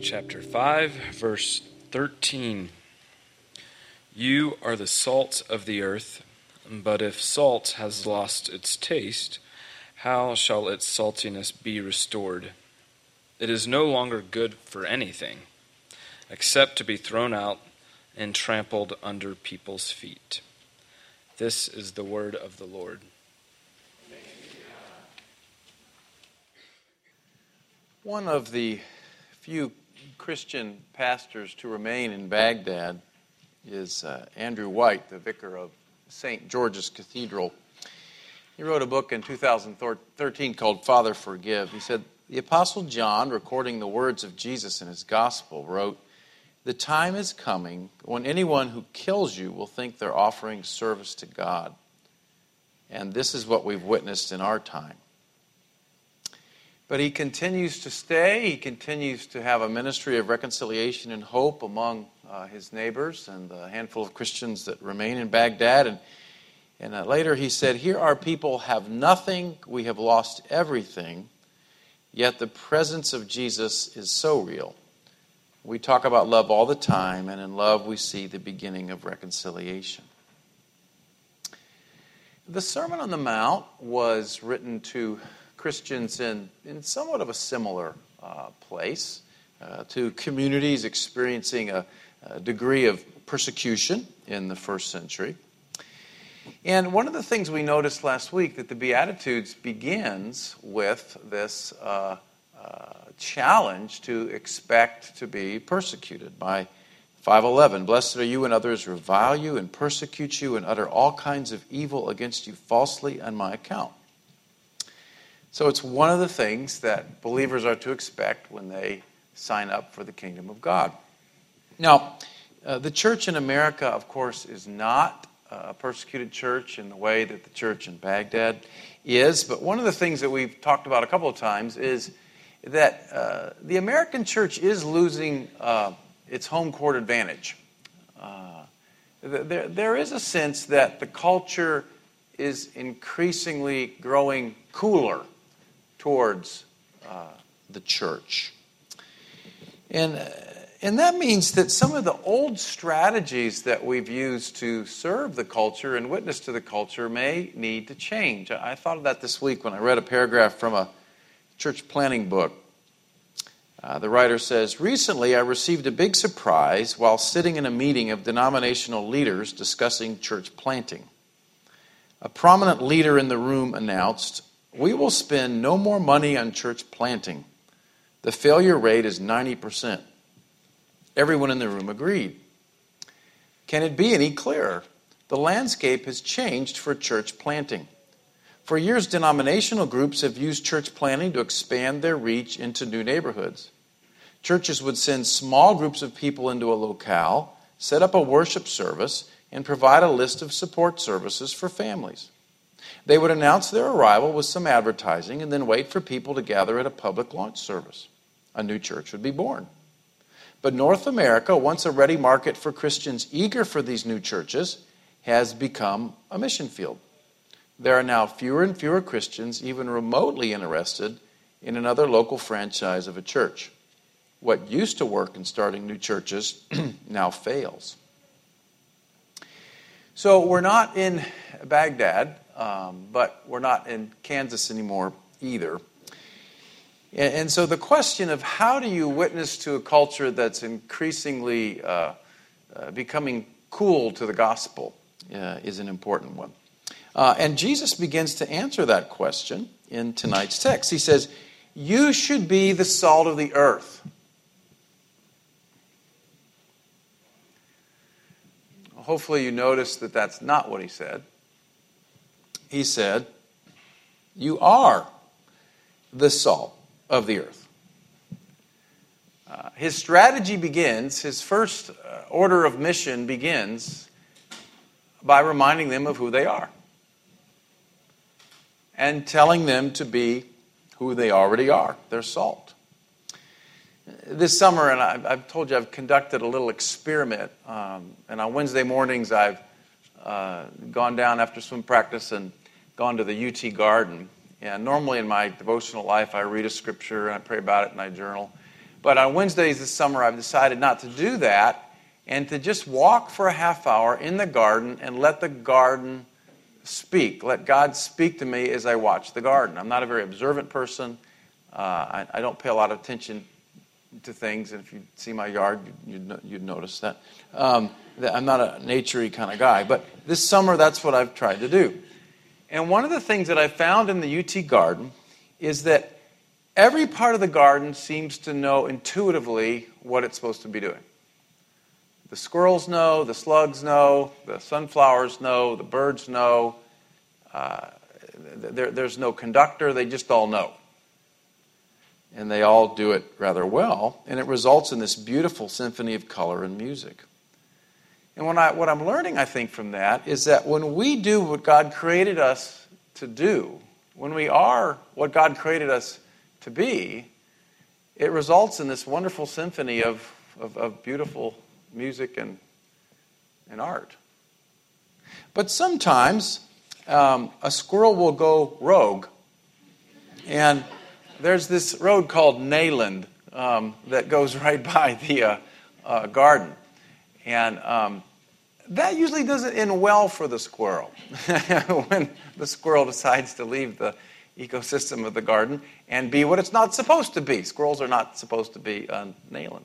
Matthew chapter 5, verse 13. You are the salt of the earth, but if salt has lost its taste, how shall its saltiness be restored? It is no longer good for anything, except to be thrown out and trampled under people's feet. This is the word of the Lord. One of the few Christian pastors to remain in Baghdad is Andrew White, the vicar of St. George's Cathedral. He wrote a book in 2013 called Father Forgive. He said, the Apostle John, recording the words of Jesus in his gospel, wrote, "The time is coming when anyone who kills you will think they're offering service to God. And this is what we've witnessed in our time." But he continues to stay. He continues to have a ministry of reconciliation and hope among his neighbors and the handful of Christians that remain in Baghdad. And later he said, "Here our people have nothing, we have lost everything, yet the presence of Jesus is so real. We talk about love all the time, and in love we see the beginning of reconciliation." The Sermon on the Mount was written to Christians in somewhat of a similar place, to communities experiencing a degree of persecution in the first century. And one of the things we noticed last week, that the Beatitudes begins with this challenge to expect to be persecuted by 5:11. Blessed are you when others revile you and persecute you and utter all kinds of evil against you falsely on my account. So it's one of the things that believers are to expect when they sign up for the kingdom of God. Now, the church in America, of course, is not a persecuted church in the way that the church in Baghdad is. But one of the things that we've talked about a couple of times is that the American church is losing its home court advantage. There is a sense that the culture is increasingly growing cooler towards the church. And that means that some of the old strategies that we've used to serve the culture and witness to the culture may need to change. I thought of that this week when I read a paragraph from a church planning book. The writer says, "Recently I received a big surprise while sitting in a meeting of denominational leaders discussing church planting. A prominent leader in the room announced, 'We will spend no more money on church planting. The failure rate is 90%. Everyone in the room agreed. Can it be any clearer? The landscape has changed for church planting. For years, denominational groups have used church planting to expand their reach into new neighborhoods. Churches would send small groups of people into a locale, set up a worship service, and provide a list of support services for families. They would announce their arrival with some advertising and then wait for people to gather at a public launch service. A new church would be born. But North America, once a ready market for Christians eager for these new churches, has become a mission field. There are now fewer and fewer Christians even remotely interested in another local franchise of a church. What used to work in starting new churches now fails.'" So we're not in Baghdad, but we're not in Kansas anymore either. And so the question of how do you witness to a culture that's increasingly becoming cool to the gospel is an important one. And Jesus begins to answer that question in tonight's text. He says, "You should be the salt of the earth." Hopefully you notice that that's not what he said. He said, "You are the salt of the earth." His strategy begins, his first order of mission begins by reminding them of who they are and telling them to be who they already are. They're salt. This summer, and I've told you, I've conducted a little experiment. And on Wednesday mornings, I've gone down after swim practice and gone to the UT Garden. And normally in my devotional life, I read a scripture, and I pray about it, and I journal. But on Wednesdays this summer, I've decided not to do that and to just walk for a half hour in the garden and let the garden speak. Let God speak to me as I watch the garden. I'm not a very observant person. I don't pay a lot of attention to things. And if you see my yard, you'd notice that. That I'm not a nature-y kind of guy. But this summer, that's what I've tried to do. And one of the things that I found in the UT Garden is that every part of the garden seems to know intuitively what it's supposed to be doing. The squirrels know, the slugs know, the sunflowers know, the birds know. There's no conductor, they just all know. And they all do it rather well, and it results in this beautiful symphony of color and music. And what I'm learning, I think, from that is that when we do what God created us to do, when we are what God created us to be, it results in this wonderful symphony of beautiful music and art. But sometimes a squirrel will go rogue. And there's this road called Nayland that goes right by the garden. And that usually doesn't end well for the squirrel when the squirrel decides to leave the ecosystem of the garden and be what it's not supposed to be. Squirrels are not supposed to be on Nayland.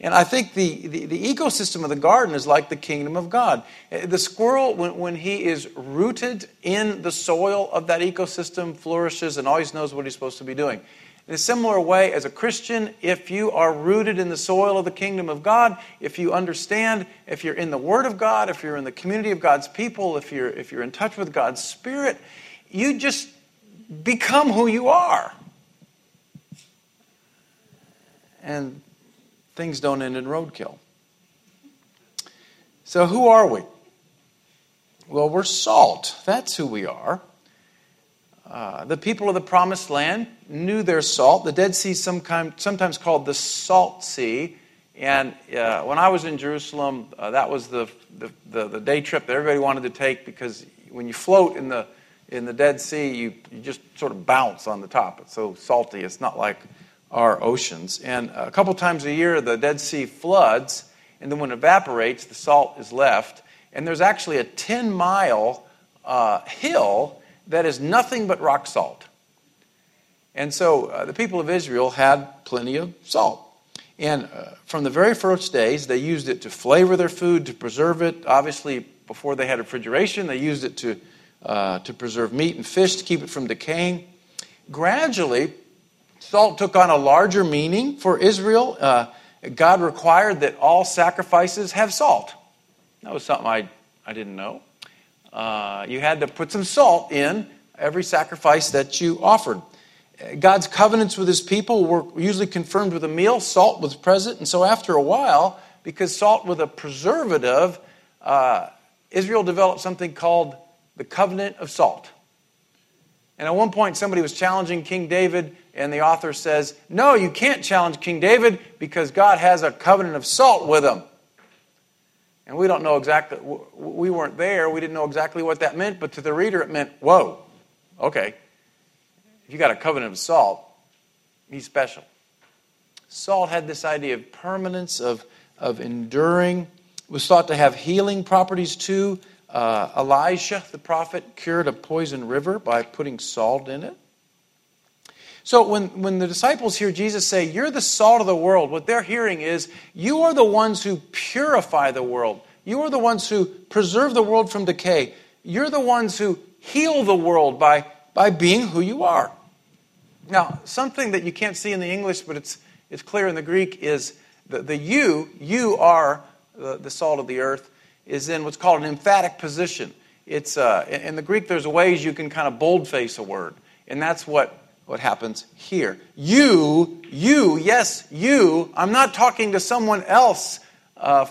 And I think the ecosystem of the garden is like the kingdom of God. The squirrel, when he is rooted in the soil of that ecosystem, flourishes and always knows what he's supposed to be doing. In a similar way, as a Christian, if you are rooted in the soil of the kingdom of God, if you understand, if you're in the Word of God, if you're in the community of God's people, if you're in touch with God's Spirit, you just become who you are. And things don't end in roadkill. So who are we? Well, we're salt. That's who we are. The people of the Promised Land knew their salt. The Dead Sea, sometimes called the Salt Sea. And when I was in Jerusalem, that was the day trip that everybody wanted to take, because when you float in the Dead Sea, you just sort of bounce on the top. It's so salty. It's not like our oceans. And a couple times a year, the Dead Sea floods, and then when it evaporates, the salt is left. And there's actually a 10-mile hill that is nothing but rock salt. And so the people of Israel had plenty of salt. And from the very first days, they used it to flavor their food, to preserve it. Obviously, before they had refrigeration, they used it to preserve meat and fish, to keep it from decaying. Gradually, salt took on a larger meaning for Israel. God required that all sacrifices have salt. That was something I didn't know. You had to put some salt in every sacrifice that you offered. God's covenants with his people were usually confirmed with a meal. Salt was present. And so after a while, because salt was a preservative, Israel developed something called the covenant of salt. And at one point, somebody was challenging King David, and the author says, "No, you can't challenge King David because God has a covenant of salt with him." And we don't know exactly, we weren't there, we didn't know exactly what that meant, but to the reader it meant, whoa, okay, if you got a covenant of salt, he's special. Salt had this idea of permanence, of enduring. It was thought to have healing properties too. Elisha, the prophet, cured a poisoned river by putting salt in it. So when the disciples hear Jesus say, "You're the salt of the world," what they're hearing is, you are the ones who purify the world. You are the ones who preserve the world from decay. You're the ones who heal the world by being who you are. Now, something that you can't see in the English, but it's clear in the Greek, is the you are the salt of the earth, is in what's called an emphatic position. It's in the Greek, there's ways you can kind of boldface a word, and that's what happens here. You, yes, you. I'm not talking to someone else,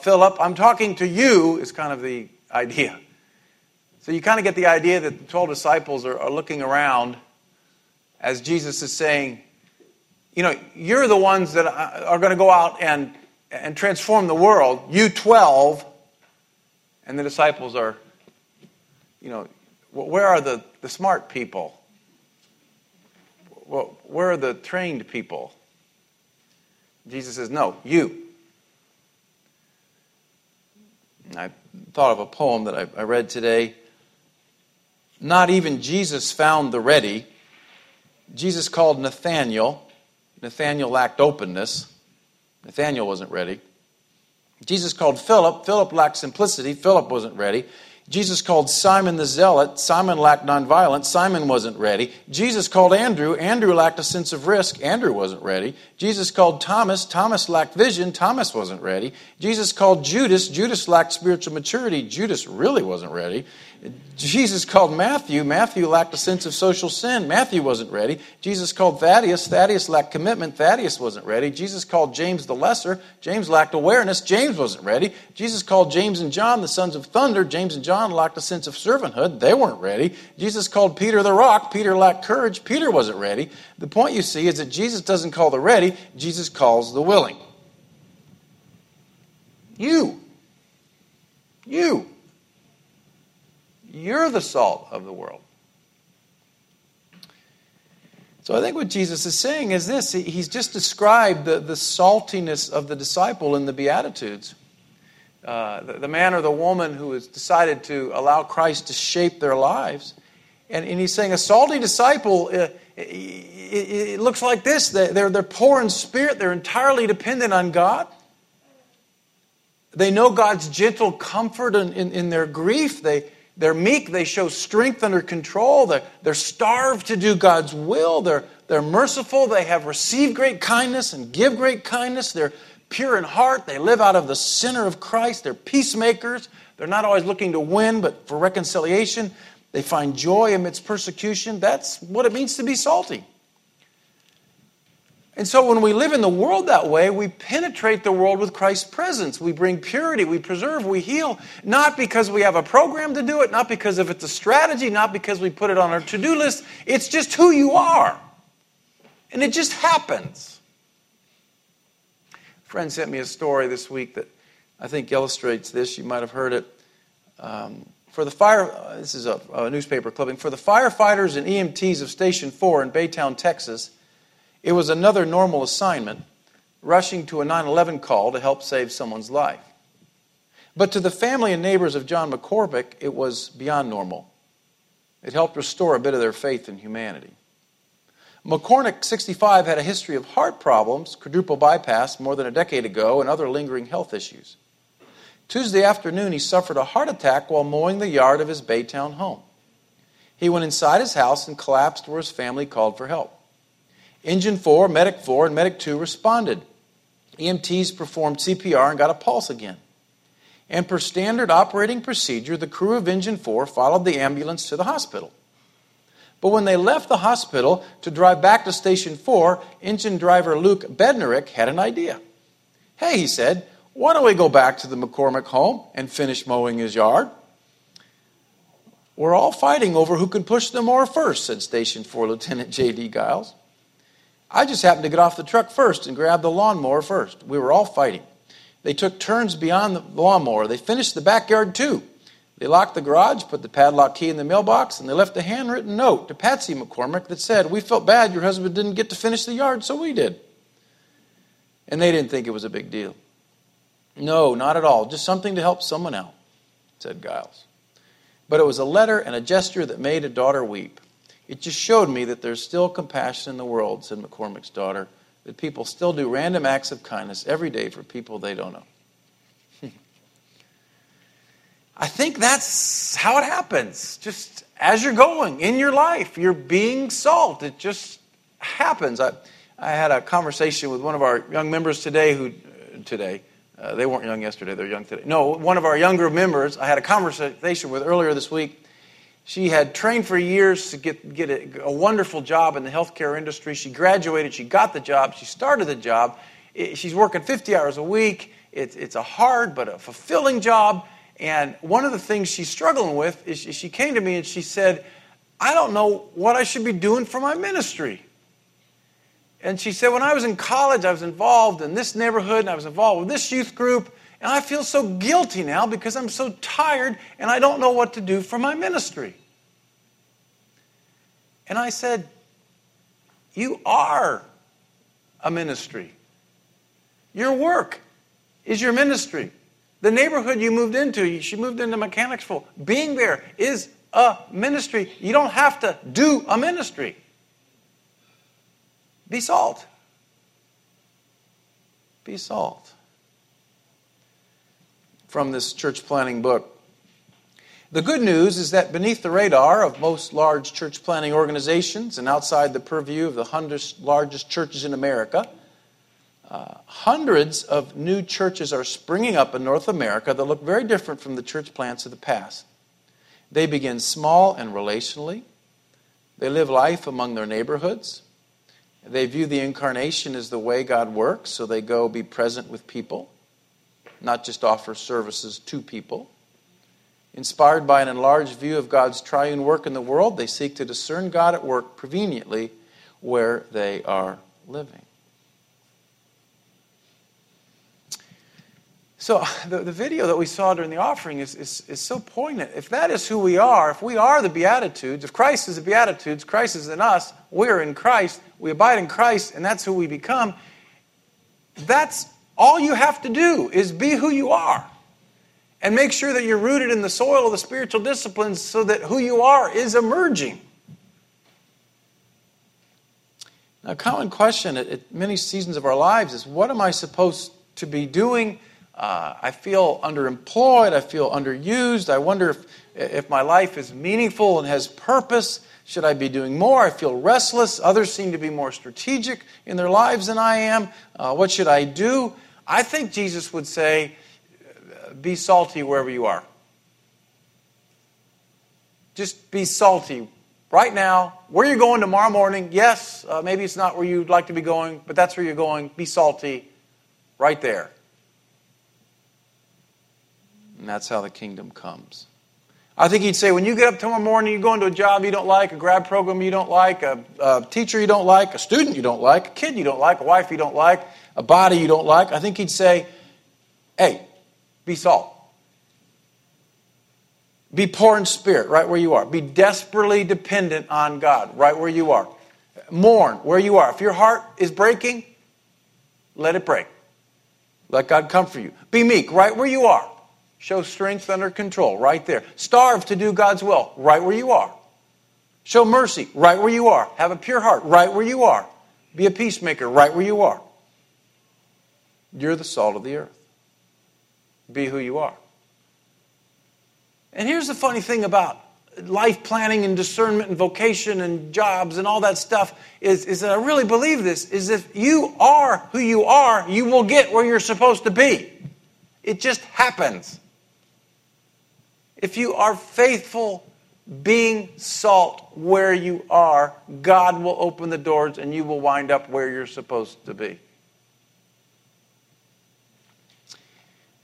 Philip. I'm talking to you, is kind of the idea. So you kind of get the idea that the 12 disciples are looking around as Jesus is saying, you know, you're the ones that are going to go out and transform the world, you 12. And the disciples are, you know, where are the smart people? Where are the trained people? Jesus says, no, you. And I thought of a poem that I read today. Not even Jesus found the ready. Jesus called Nathanael. Nathanael lacked openness. Nathanael wasn't ready. Jesus called Philip. Philip lacked simplicity. Philip wasn't ready. Jesus called Simon the Zealot. Simon lacked nonviolence. Simon wasn't ready. Jesus called Andrew. Andrew lacked a sense of risk. Andrew wasn't ready. Jesus called Thomas. Thomas lacked vision. Thomas wasn't ready. Jesus called Judas. Judas lacked spiritual maturity. Judas really wasn't ready. Jesus called Matthew. Matthew lacked a sense of social sin. Matthew wasn't ready. Jesus called Thaddeus. Thaddeus lacked commitment. Thaddeus wasn't ready. Jesus called James the lesser. James lacked awareness. James wasn't ready. Jesus called James and John the sons of thunder. James and John lacked a sense of servanthood. They weren't ready. Jesus called Peter the rock. Peter lacked courage. Peter wasn't ready. The point you see is that Jesus doesn't call the ready. Jesus calls the willing. You. You're the salt of the world. So I think what Jesus is saying is this. He's just described the saltiness of the disciple in the Beatitudes. The man or the woman who has decided to allow Christ to shape their lives. And he's saying a salty disciple, it looks like this. They're poor in spirit. They're entirely dependent on God. They know God's gentle comfort in their grief. They're meek. They show strength under control. They're starved to do God's will. They're merciful. They have received great kindness and give great kindness. They're pure in heart. They live out of the center of Christ. They're peacemakers. They're not always looking to win, but for reconciliation. They find joy amidst persecution. That's what it means to be salty. And so when we live in the world that way, we penetrate the world with Christ's presence. We bring purity, we preserve, we heal, not because we have a program to do it, not because if it's a strategy, not because we put it on our to-do list. It's just who you are. And it just happens. A friend sent me a story this week that I think illustrates this. You might have heard it. This is a newspaper clipping. For the firefighters and EMTs of Station 4 in Baytown, Texas, it was another normal assignment, rushing to a 9/11 call to help save someone's life. But to the family and neighbors of John McCormick, it was beyond normal. It helped restore a bit of their faith in humanity. McCormick, 65, had a history of heart problems, quadruple bypass more than a decade ago, and other lingering health issues. Tuesday afternoon, he suffered a heart attack while mowing the yard of his Baytown home. He went inside his house and collapsed where his family called for help. Engine 4, Medic 4, and Medic 2 responded. EMTs performed CPR and got a pulse again. And per standard operating procedure, the crew of Engine 4 followed the ambulance to the hospital. But when they left the hospital to drive back to Station 4, engine driver Luke Bednarik had an idea. Hey, he said, why don't we go back to the McCormick home and finish mowing his yard? We're all fighting over who can push the mower first, said Station 4 Lieutenant J.D. Giles. I just happened to get off the truck first and grab the lawnmower first. We were all fighting. They took turns beyond the lawnmower. They finished the backyard too. They locked the garage, put the padlock key in the mailbox, and they left a handwritten note to Patsy McCormick that said, we felt bad your husband didn't get to finish the yard, so we did. And they didn't think it was a big deal. No, not at all. Just something to help someone out, said Giles. But it was a letter and a gesture that made a daughter weep. It just showed me that there's still compassion in the world, said McCormick's daughter, that people still do random acts of kindness every day for people they don't know. I think that's how it happens. Just as you're going in your life, you're being salt. It just happens. I had a conversation with one of our young members today they weren't young yesterday, they're young today. No, one of our younger members I had a conversation with earlier this week. She had trained for years to get a wonderful job in the healthcare industry. She graduated. She got the job. She started the job. She's working 50 hours a week. It's a hard but a fulfilling job. And one of the things she's struggling with is she came to me and she said, I don't know what I should be doing for my ministry. And she said, when I was in college, I was involved in this neighborhood and I was involved with this youth group. And I feel so guilty now because I'm so tired and I don't know what to do for my ministry. And I said, you are a ministry. Your work is your ministry. The neighborhood you moved into, she moved into Mechanicsville. Being there is a ministry. You don't have to do a ministry. Be salt. Be salt. From this church planning book. The good news is that beneath the radar of most large church planning organizations and outside the purview of the 100 largest churches in America, hundreds of new churches are springing up in North America that look very different from the church plants of the past. They begin small and relationally. They live life among their neighborhoods. They view the incarnation as the way God works, so they go be present with people, not just offer services to people. Inspired by an enlarged view of God's triune work in the world, they seek to discern God at work preveniently where they are living. So the video that we saw during the offering is so poignant. If that is who we are, if we are the Beatitudes, if Christ is the Beatitudes, Christ is in us, we are in Christ, we abide in Christ, and that's who we become, that's all you have to do is be who you are and make sure that you're rooted in the soil of the spiritual disciplines so that who you are is emerging. Now, a common question at many seasons of our lives is, what am I supposed to be doing? I feel underemployed. I feel underused. I wonder if my life is meaningful and has purpose. Should I be doing more? I feel restless. Others seem to be more strategic in their lives than I am. What should I do? I think Jesus would say, be salty wherever you are. Just be salty right now. Where you're going tomorrow morning, yes, maybe it's not where you'd like to be going, but that's where you're going. Be salty right there. And that's how the kingdom comes. I think he'd say, when you get up tomorrow morning, you go into a job you don't like, a grad program you don't like, a teacher you don't like, a student you don't like, a kid you don't like, a wife you don't like, a body you don't like. I think he'd say, hey, be salt. Be poor in spirit right where you are. Be desperately dependent on God right where you are. Mourn where you are. If your heart is breaking, let it break. Let God comfort you. Be meek right where you are. Show strength under control, right there. Starve to do God's will, right where you are. Show mercy, right where you are. Have a pure heart, right where you are. Be a peacemaker, right where you are. You're the salt of the earth. Be who you are. And here's the funny thing about life planning and discernment and vocation and jobs and all that stuff is that I really believe this, is if you are who you are, you will get where you're supposed to be. It just happens. If you are faithful, being salt where you are, God will open the doors and you will wind up where you're supposed to be.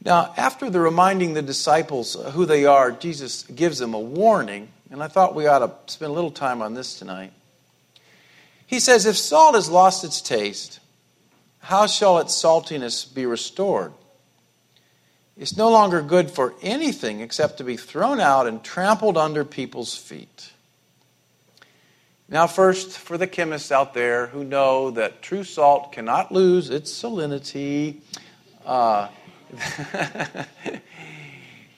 Now, after the reminding the disciples who they are, Jesus gives them a warning, and I thought we ought to spend a little time on this tonight. He says, if salt has lost its taste, how shall its saltiness be restored? It's no longer good for anything except to be thrown out and trampled under people's feet. Now, first, for the chemists out there who know that true salt cannot lose its salinity,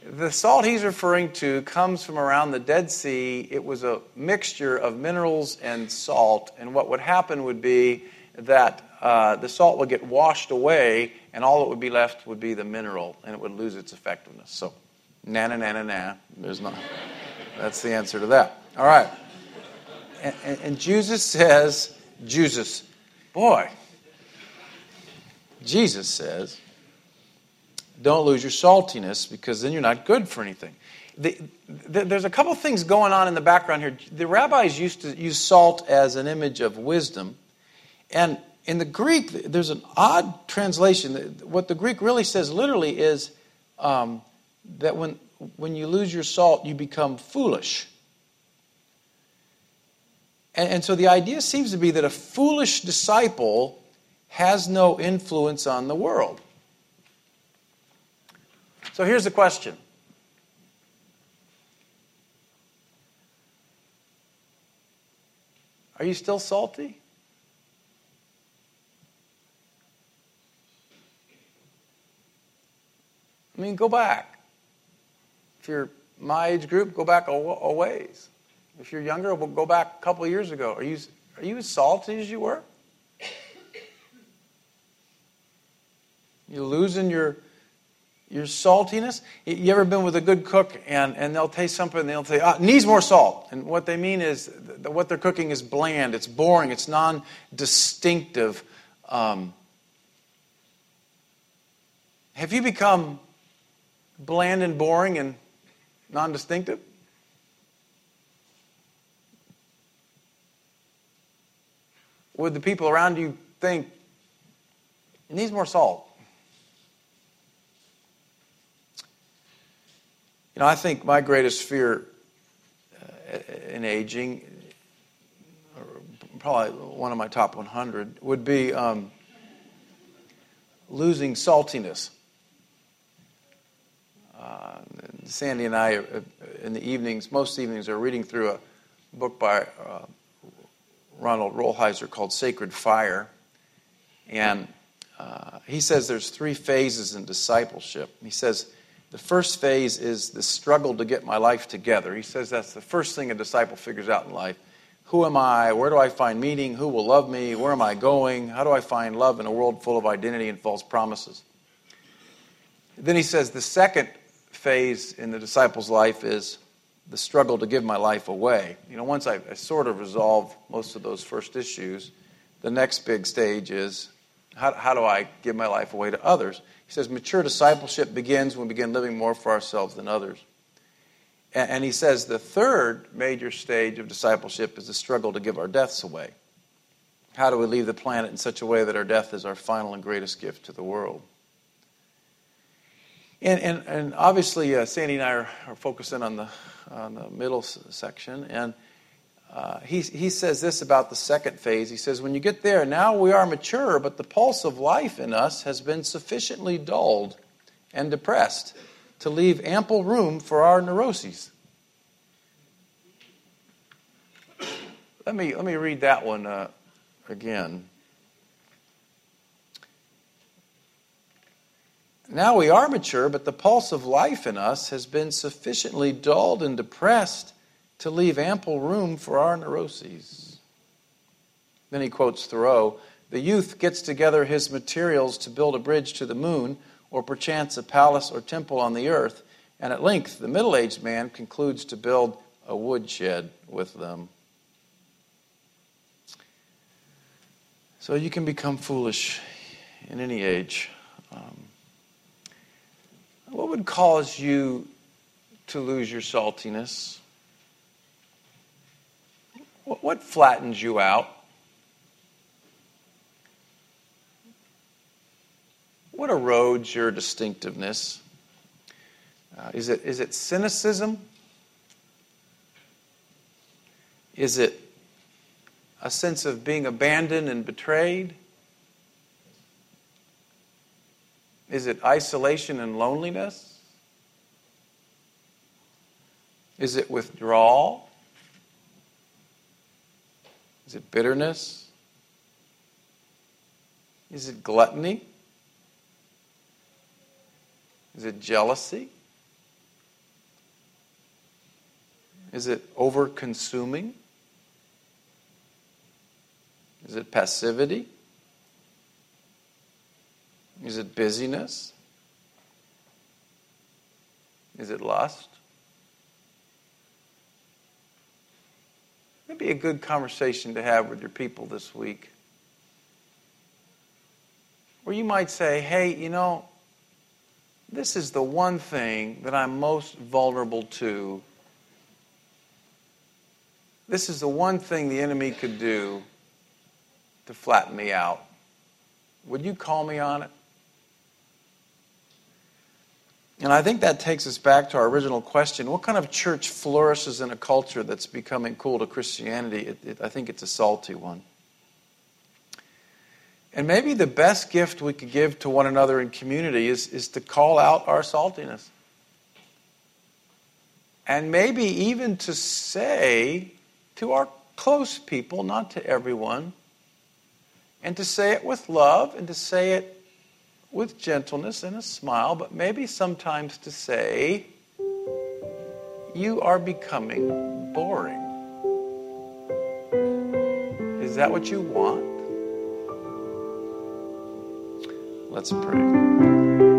the salt he's referring to comes from around the Dead Sea. It was a mixture of minerals and salt, and what would happen would be that the salt would get washed away, and all that would be left would be the mineral, and it would lose its effectiveness. So, There's not. That's the answer to that. All right. And Jesus says, don't lose your saltiness, because then you're not good for anything. There's a couple things going on in the background here. The rabbis used to use salt as an image of wisdom, and in the Greek, there's an odd translation. What the Greek really says literally is that when you lose your salt, you become foolish. And so the idea seems to be that a foolish disciple has no influence on the world. So here's the question. Are you still salty? I mean, go back. If you're my age group, go back a ways. If you're younger, we'll go back a couple of years ago. Are you as salty as you were? You're losing your saltiness. You ever been with a good cook and they'll taste something and they'll say, needs more salt. And what they mean is that what they're cooking is bland, it's boring, it's non-distinctive. Have you become bland and boring and non-distinctive? Would the people around you think, it needs more salt? You know, I think my greatest fear in aging, probably one of my top 100, would be losing saltiness. Sandy and I, in the evenings, most evenings, are reading through a book by Ronald Rollheiser called Sacred Fire. And he says there's three phases in discipleship. He says, the first phase is the struggle to get my life together. He says that's the first thing a disciple figures out in life. Who am I? Where do I find meaning? Who will love me? Where am I going? How do I find love in a world full of identity and false promises? Then he says the second phase in the disciple's life is the struggle to give my life away. You know, once I sort of resolve most of those first issues, the next big stage is how do I give my life away to others? He says, mature discipleship begins when we begin living more for ourselves than others. And he says the third major stage of discipleship is the struggle to give our deaths away. How do we leave the planet in such a way that our death is our final and greatest gift to the world? And obviously, Sandy and I are focusing on the middle section. And he says this about the second phase. He says, when you get there, now we are mature, but the pulse of life in us has been sufficiently dulled and depressed to leave ample room for our neuroses. Let me read that one again. Now we are mature, but the pulse of life in us has been sufficiently dulled and depressed to leave ample room for our neuroses. Then he quotes Thoreau, the youth gets together his materials to build a bridge to the moon, or perchance a palace or temple on the earth, and at length the middle-aged man concludes to build a woodshed with them. So you can become foolish in any age. What would cause you to lose your saltiness? What flattens you out? What erodes your distinctiveness? Is it cynicism? Is it a sense of being abandoned and betrayed? Is it isolation and loneliness? Is it withdrawal? Is it bitterness? Is it gluttony? Is it jealousy? Is it over-consuming? Is it passivity? Is it busyness? Is it lust? It'd be a good conversation to have with your people this week. Or you might say, hey, you know, this is the one thing that I'm most vulnerable to. This is the one thing the enemy could do to flatten me out. Would you call me on it? And I think that takes us back to our original question. What kind of church flourishes in a culture that's becoming cool to Christianity? I think it's a salty one. And maybe the best gift we could give to one another in community is to call out our saltiness. And maybe even to say to our close people, not to everyone, and to say it with love and to say it with gentleness and a smile, but maybe sometimes to say, you are becoming boring. Is that what you want? Let's pray.